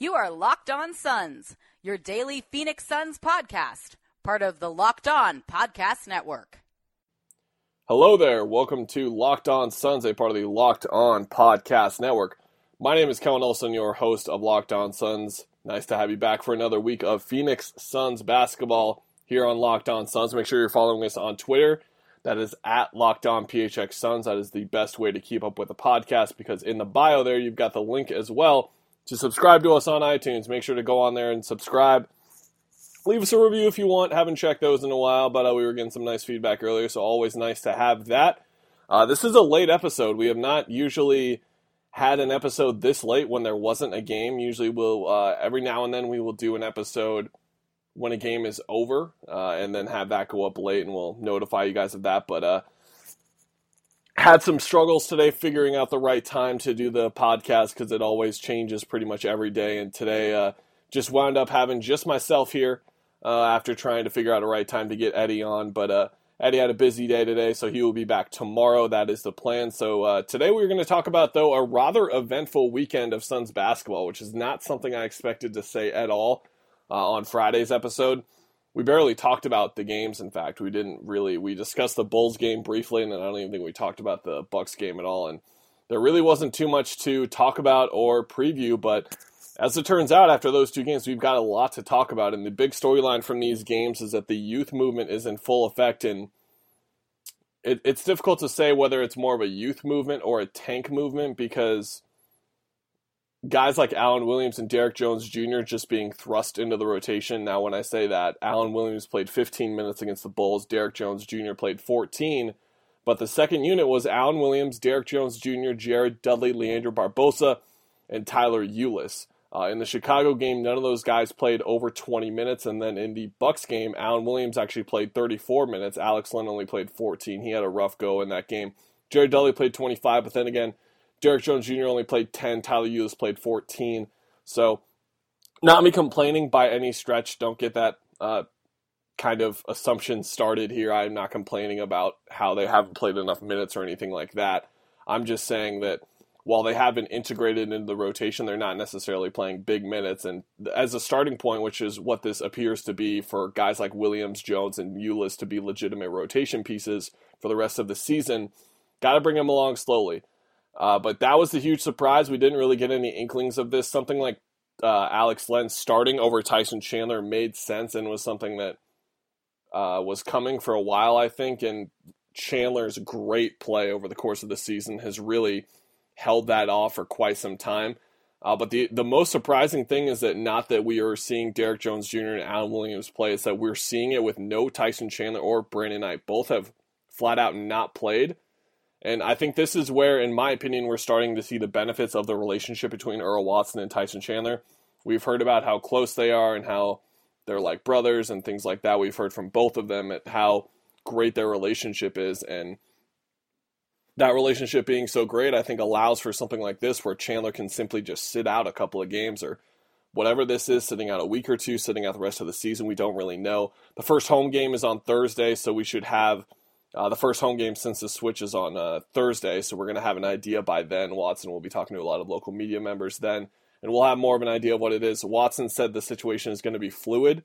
You are Locked On Suns, your daily Phoenix Suns podcast, part of the Locked On Podcast Network. Hello there. Welcome to Locked On Suns, a part of the Locked On Podcast Network. My name is Kellen Olson, your host of Locked On Suns. Nice to have you back for another week of Phoenix Suns basketball here on Locked On Suns. Make sure you're following us on Twitter. That is at Locked On PHX Suns. That is the best way to keep up with the podcast because in the bio there, you've got the link as well to subscribe to us on iTunes. Make sure to go on there and subscribe. Leave us a review if you want. Haven't checked those in a while, but we were getting some nice feedback earlier, so always nice to have that. This is a late episode. We have not usually had an episode this late when there wasn't a game. Usually we'll every now and then we will do an episode when a game is over and then have that go up late, and we'll notify you guys of that. But had some struggles today figuring out the right time to do the podcast because it always changes pretty much every day, and today just wound up having just myself here after trying to figure out the right time to get Eddie on. But Eddie had a busy day today, so he will be back tomorrow. That is the plan. So today we're going to talk about, though, a rather eventful weekend of Suns basketball, which is not something I expected to say at all. On Friday's episode, we barely talked about the games. In fact, we didn't really. We discussed the Bulls game briefly, and then I don't even think we talked about the Bucks game at all. And there really wasn't too much to talk about or preview, but as it turns out, after those two games, we've got a lot to talk about, and the big storyline from these games is that the youth movement is in full effect, and it's difficult to say whether it's more of a youth movement or a tank movement, because guys like Alan Williams and Derrick Jones Jr. just being thrust into the rotation. Now, when I say that, Alan Williams played 15 minutes against the Bulls, Derrick Jones Jr. played 14, but the second unit was Alan Williams, Derrick Jones Jr., Jared Dudley, Leandro Barbosa, and Tyler Ulis. In the Chicago game, none of those guys played over 20 minutes, and then in the Bucks game, Alan Williams actually played 34 minutes. Alex Len only played 14. He had a rough go in that game. Jared Dudley played 25, but then again, Derrick Jones Jr. only played 10. Tyler Ulis played 14. So, not me complaining by any stretch. Don't get that kind of assumption started here. I'm not complaining about how they haven't played enough minutes or anything like that. I'm just saying that while they have been integrated into the rotation, they're not necessarily playing big minutes. And as a starting point, which is what this appears to be for guys like Williams, Jones, and Ulis to be legitimate rotation pieces for the rest of the season, got to bring them along slowly. But that was the huge surprise. We didn't really get any inklings of this. Something like Alex Len starting over Tyson Chandler made sense and was something that was coming for a while, I think. And Chandler's great play over the course of the season has really held that off for quite some time. But the most surprising thing is that not that we are seeing Derrick Jones Jr. and Alan Williams play, it's that we're seeing it with no Tyson Chandler or Brandon Knight. Both have flat out not played. And I think this is where, in my opinion, we're starting to see the benefits of the relationship between Earl Watson and Tyson Chandler. We've heard about how close they are and how they're like brothers and things like that. We've heard from both of them at how great their relationship is, and that relationship being so great, I think, allows for something like this where Chandler can simply just sit out a couple of games or whatever this is, sitting out a week or two, sitting out the rest of the season. We don't really know. The first home game is on Thursday, so we should have the first home game since the switch is on Thursday, so we're going to have an idea by then. Watson will be talking to a lot of local media members then, and we'll have more of an idea of what it is. Watson said the situation is going to be fluid,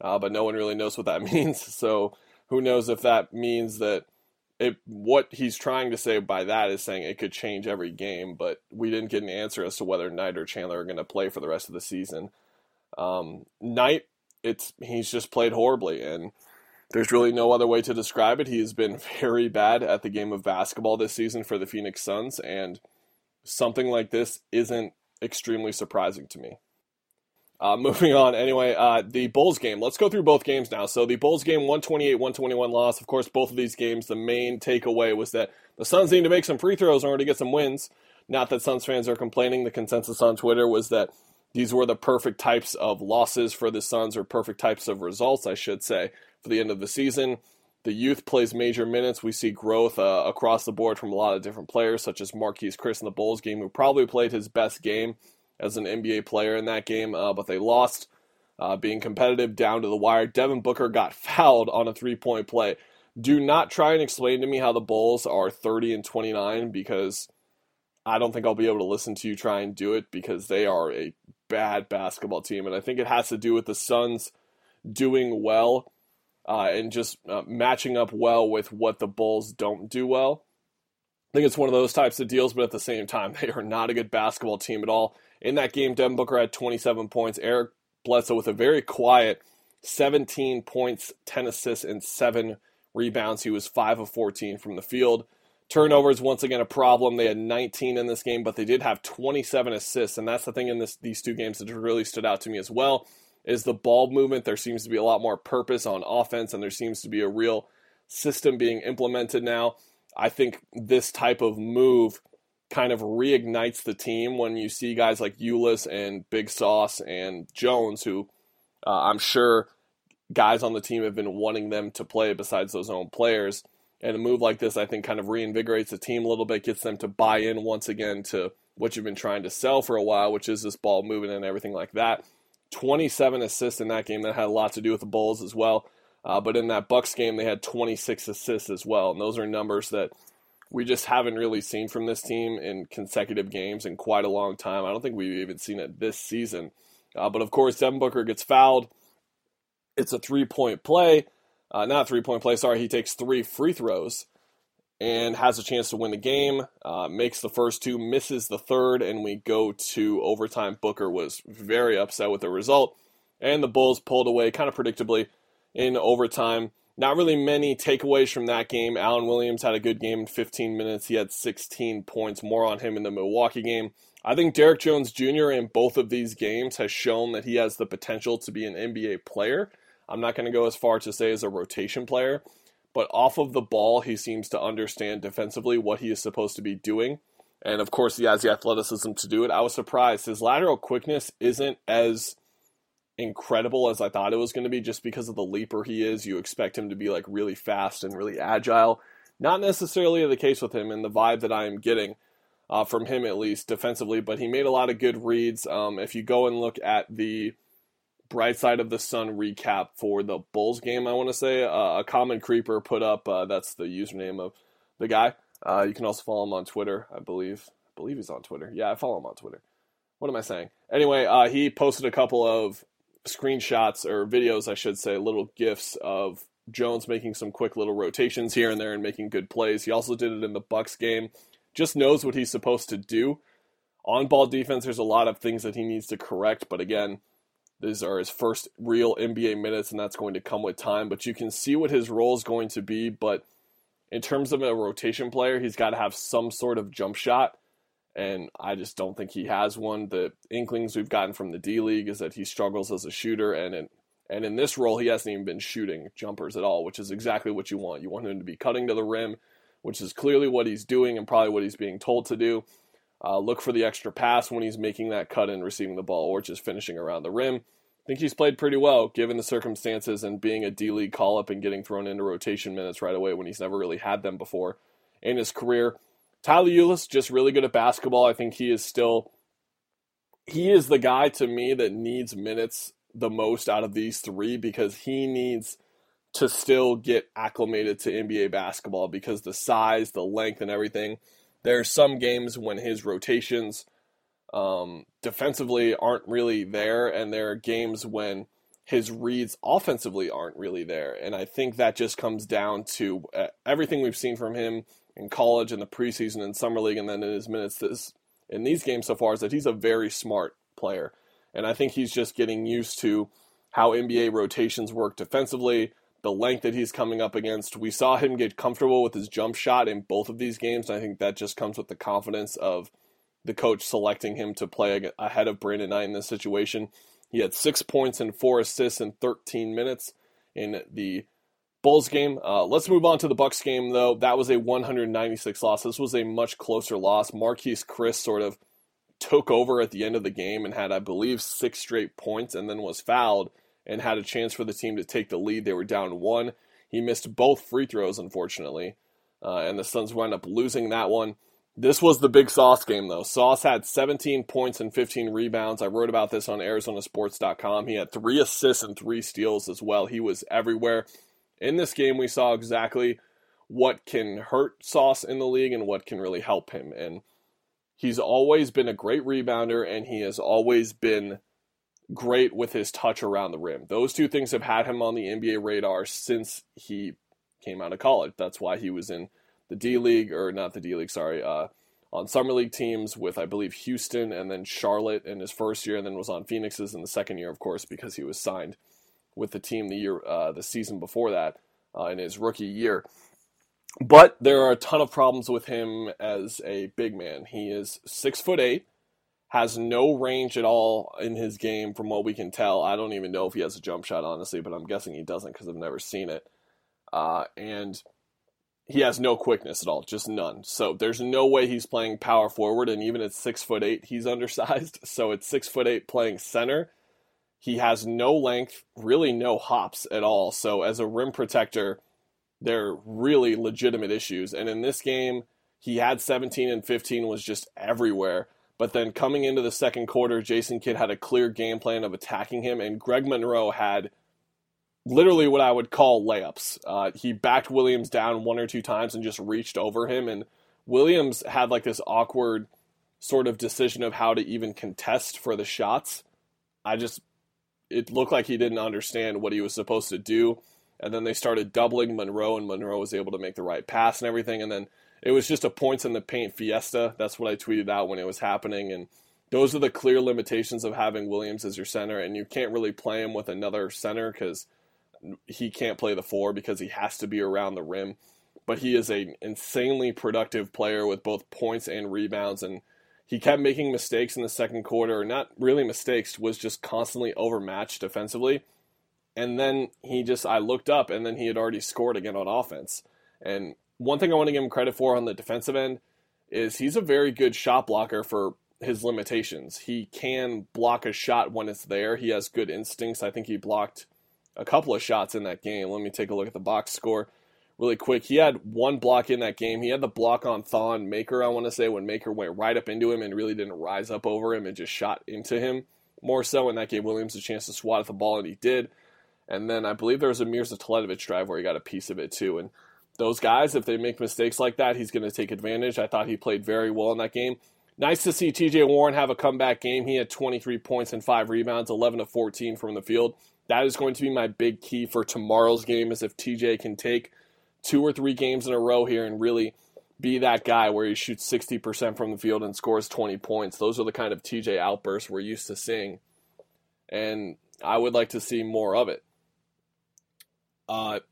but no one really knows what that means, so who knows if that means that what he's trying to say by that is saying it could change every game, but we didn't get an answer as to whether Knight or Chandler are going to play for the rest of the season. Knight, he's just played horribly, and there's really no other way to describe it. He has been very bad at the game of basketball this season for the Phoenix Suns, and something like this isn't extremely surprising to me. Moving on, anyway, the Bulls game. Let's go through both games now. So the Bulls game, 128-121 loss. Of course, both of these games, the main takeaway was that the Suns need to make some free throws in order to get some wins. Not that Suns fans are complaining. The consensus on Twitter was that These were the perfect types of losses for the Suns, or perfect types of results, I should say, for the end of the season. The youth plays major minutes. We see growth across the board from a lot of different players, such as Marquise Chris in the Bulls game, who probably played his best game as an NBA player in that game, but they lost, being competitive down to the wire. Devin Booker got fouled on a three-point play. Do not try and explain to me how the Bulls are 30-29, because I don't think I'll be able to listen to you try and do it, because they are a bad basketball team. And I think it has to do with the Suns doing well and just matching up well with what the Bulls don't do well. I think it's one of those types of deals, but at the same time, they are not a good basketball team at all. In that game, Devin Booker had 27 points. Eric Bledsoe with a very quiet 17 points, 10 assists, and 7 rebounds. He was 5 of 14 from the field. Turnovers, once again, a problem. They had 19 in this game, but they did have 27 assists, and that's the thing in these two games that really stood out to me as well, is the ball movement. There seems to be a lot more purpose on offense, and there seems to be a real system being implemented now. I think this type of move kind of reignites the team when you see guys like Ulis and Big Sauce and Jones, who I'm sure guys on the team have been wanting them to play besides those own players. And a move like this, I think, kind of reinvigorates the team a little bit, gets them to buy in once again to what you've been trying to sell for a while, which is this ball moving and everything like that. 27 assists in that game. That had a lot to do with the Bulls as well. But in that Bucks game, they had 26 assists as well. And those are numbers that we just haven't really seen from this team in consecutive games in quite a long time. I don't think we've even seen it this season. But, of course, Devin Booker gets fouled. It's a three-point play. Not a three-point play, sorry. He takes 3 free throws and has a chance to win the game, makes the first 2, misses the third, and we go to overtime. Booker was very upset with the result, and the Bulls pulled away kind of predictably in overtime. Not really many takeaways from that game. Alan Williams had a good game in 15 minutes. He had 16 points. More on him in the Milwaukee game. I think Derrick Jones Jr. in both of these games has shown that he has the potential to be an NBA player. I'm not going to go as far to say as a rotation player, but off of the ball, he seems to understand defensively what he is supposed to be doing. And of course, he has the athleticism to do it. I was surprised. His lateral quickness isn't as incredible as I thought it was going to be, just because of the leaper he is. You expect him to be like really fast and really agile. Not necessarily the case with him, and the vibe that I am getting from him, at least defensively, but he made a lot of good reads. If you go and look at the Bright Side of the Sun recap for the Bulls game, I want to say. A common creeper put up, that's the username of the guy. You can also follow him on Twitter, I believe he's on Twitter. Yeah, I follow him on Twitter. What am I saying? Anyway, he posted a couple of screenshots, or videos, I should say, little gifs of Jones making some quick little rotations here and there and making good plays. He also did it in the Bucks game. Just knows what he's supposed to do. On-ball defense, there's a lot of things that he needs to correct, but again, these are his first real NBA minutes, and that's going to come with time. But you can see what his role is going to be. But in terms of a rotation player, he's got to have some sort of jump shot, and I just don't think he has one. The inklings we've gotten from the D-League is that he struggles as a shooter, and in this role, he hasn't even been shooting jumpers at all, which is exactly what you want. You want him to be cutting to the rim, which is clearly what he's doing and probably what he's being told to do. Look for the extra pass when he's making that cut and receiving the ball, or just finishing around the rim. I think he's played pretty well, given the circumstances, and being a D-League call-up and getting thrown into rotation minutes right away when he's never really had them before in his career. Tyler Ulis, just really good at basketball. I think he is the guy, to me, that needs minutes the most out of these three, because he needs to still get acclimated to NBA basketball, because the size, the length, and everything. There are some games when his rotations defensively aren't really there, and there are games when his reads offensively aren't really there. And I think that just comes down to everything we've seen from him in college, in the preseason, in summer league, and then in his minutes in these games so far, is that he's a very smart player. And I think he's just getting used to how NBA rotations work defensively, the length that he's coming up against. We saw him get comfortable with his jump shot in both of these games, and I think that just comes with the confidence of the coach selecting him to play ahead of Brandon Knight in this situation. He had 6 points and 4 assists in 13 minutes in the Bulls game. Let's move on to the Bucks game, though. That was a 196 loss. This was a much closer loss. Marquise Chris sort of took over at the end of the game and had, I believe, 6 straight points and then was fouled and had a chance for the team to take the lead. They were down 1. He missed both free throws, unfortunately, and the Suns wound up losing that one. This was the big Sauce game, though. Sauce had 17 points and 15 rebounds. I wrote about this on ArizonaSports.com. He had 3 assists and 3 steals as well. He was everywhere. In this game, we saw exactly what can hurt Sauce in the league and what can really help him. And he's always been a great rebounder, and he has always been great with his touch around the rim. Those two things have had him on the NBA radar since he came out of college. That's why he was in the D-League, or not the D-League, sorry, on Summer League teams with, I believe, Houston and then Charlotte in his first year, and then was on Phoenix's in the second year, of course, because he was signed with the team the season before that in his rookie year. But there are a ton of problems with him as a big man. He is 6'8", has no range at all in his game from what we can tell. I don't even know if he has a jump shot, honestly, but I'm guessing he doesn't because I've never seen it. And he has no quickness at all, just none. So there's no way he's playing power forward, and even at 6'8", he's undersized. So at 6'8", playing center, he has no length, really no hops at all. So as a rim protector, they're really legitimate issues. And in this game, he had 17 and 15, was just everywhere. But then coming into the second quarter, Jason Kidd had a clear game plan of attacking him, and Greg Monroe had literally what I would call layups. He backed Williams down 1 or 2 times and just reached over him, and Williams had like this awkward sort of decision of how to even contest for the shots. It looked like he didn't understand what he was supposed to do, and then they started doubling Monroe, and Monroe was able to make the right pass and everything, and then it was just a points in the paint fiesta. That's what I tweeted out when it was happening, and those are the clear limitations of having Williams as your center, and you can't really play him with another center because he can't play the 4 because he has to be around the rim, but he is an insanely productive player with both points and rebounds, and he kept making mistakes in the second quarter. Not really mistakes, was just constantly overmatched defensively, and then I looked up, and then he had already scored again on offense. And one thing I want to give him credit for on the defensive end is he's a very good shot blocker for his limitations. He can block a shot when it's there. He has good instincts. I think he blocked a couple of shots in that game. Let me take a look at the box score really quick. He had 1 block in that game. He had the block on Thon Maker, I want to say, when Maker went right up into him and really didn't rise up over him and just shot into him more so, and that gave Williams a chance to swat at the ball, and he did. And then I believe there was a Mirza Toledovich drive where he got a piece of it too. And those guys, if they make mistakes like that, he's going to take advantage. I thought he played very well in that game. Nice to see TJ Warren have a comeback game. He had 23 points and 5 rebounds, 11 of 14 from the field. That is going to be my big key for tomorrow's game, is if TJ can take 2 or 3 games in a row here and really be that guy where he shoots 60% from the field and scores 20 points. Those are the kind of TJ outbursts we're used to seeing, and I would like to see more of it.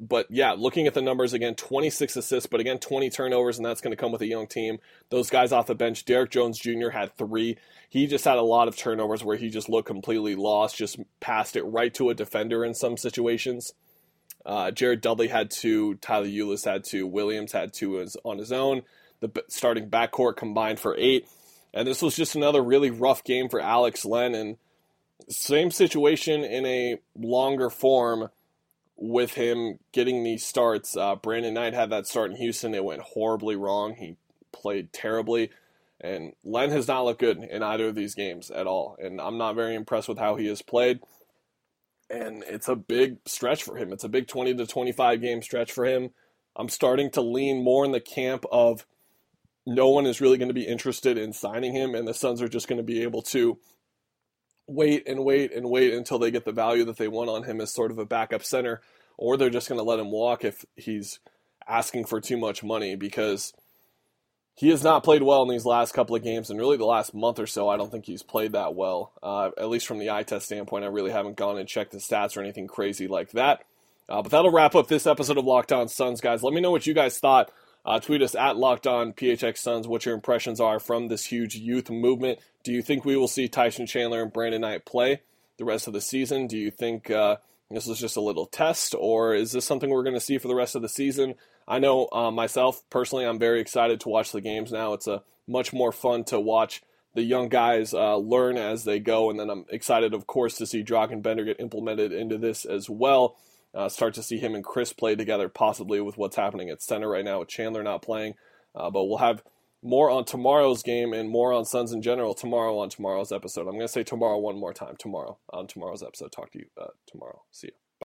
But yeah, looking at the numbers again, 26 assists, but again, 20 turnovers, and that's going to come with a young team. Those guys off the bench, Derrick Jones Jr. had 3. He just had a lot of turnovers where he just looked completely lost, just passed it right to a defender in some situations. Jared Dudley had 2, Tyler Ulis had 2, Williams had 2 on his own. The starting backcourt combined for 8. And this was just another really rough game for Alex Len, and same situation in a longer form with him getting these starts. Brandon Knight had that start in Houston. It went horribly wrong. He played terribly, and Len has not looked good in either of these games at all, and I'm not very impressed with how he has played, and it's a big stretch for him. It's a big 20 to 25 game stretch for him. I'm starting to lean more in the camp of no one is really going to be interested in signing him, and the Suns are just going to be able to wait until they get the value that they want on him as sort of a backup center, or they're just going to let him walk if he's asking for too much money, because he has not played well in these last couple of games, and really the last month or so I don't think he's played that well, at least from the eye test standpoint. I really haven't gone and checked the stats or anything crazy like that, but that'll wrap up this episode of Locked On Suns, guys. Let me know what you guys thought. Tweet us at Locked On PHX Suns what your impressions are from this huge youth movement. Do you think we will see Tyson Chandler and Brandon Knight play the rest of the season? Do you think this was just a little test, or is this something we're going to see for the rest of the season? I know myself, personally, I'm very excited to watch the games now. It's much more fun to watch the young guys learn as they go. And then I'm excited, of course, to see Dragan Bender get implemented into this as well. Start to see him and Chris play together, possibly with what's happening at center right now with Chandler not playing. But we'll have more on tomorrow's game and more on Suns in general tomorrow on tomorrow's episode. I'm going to say tomorrow one more time. Tomorrow on tomorrow's episode. Talk to you tomorrow. See you.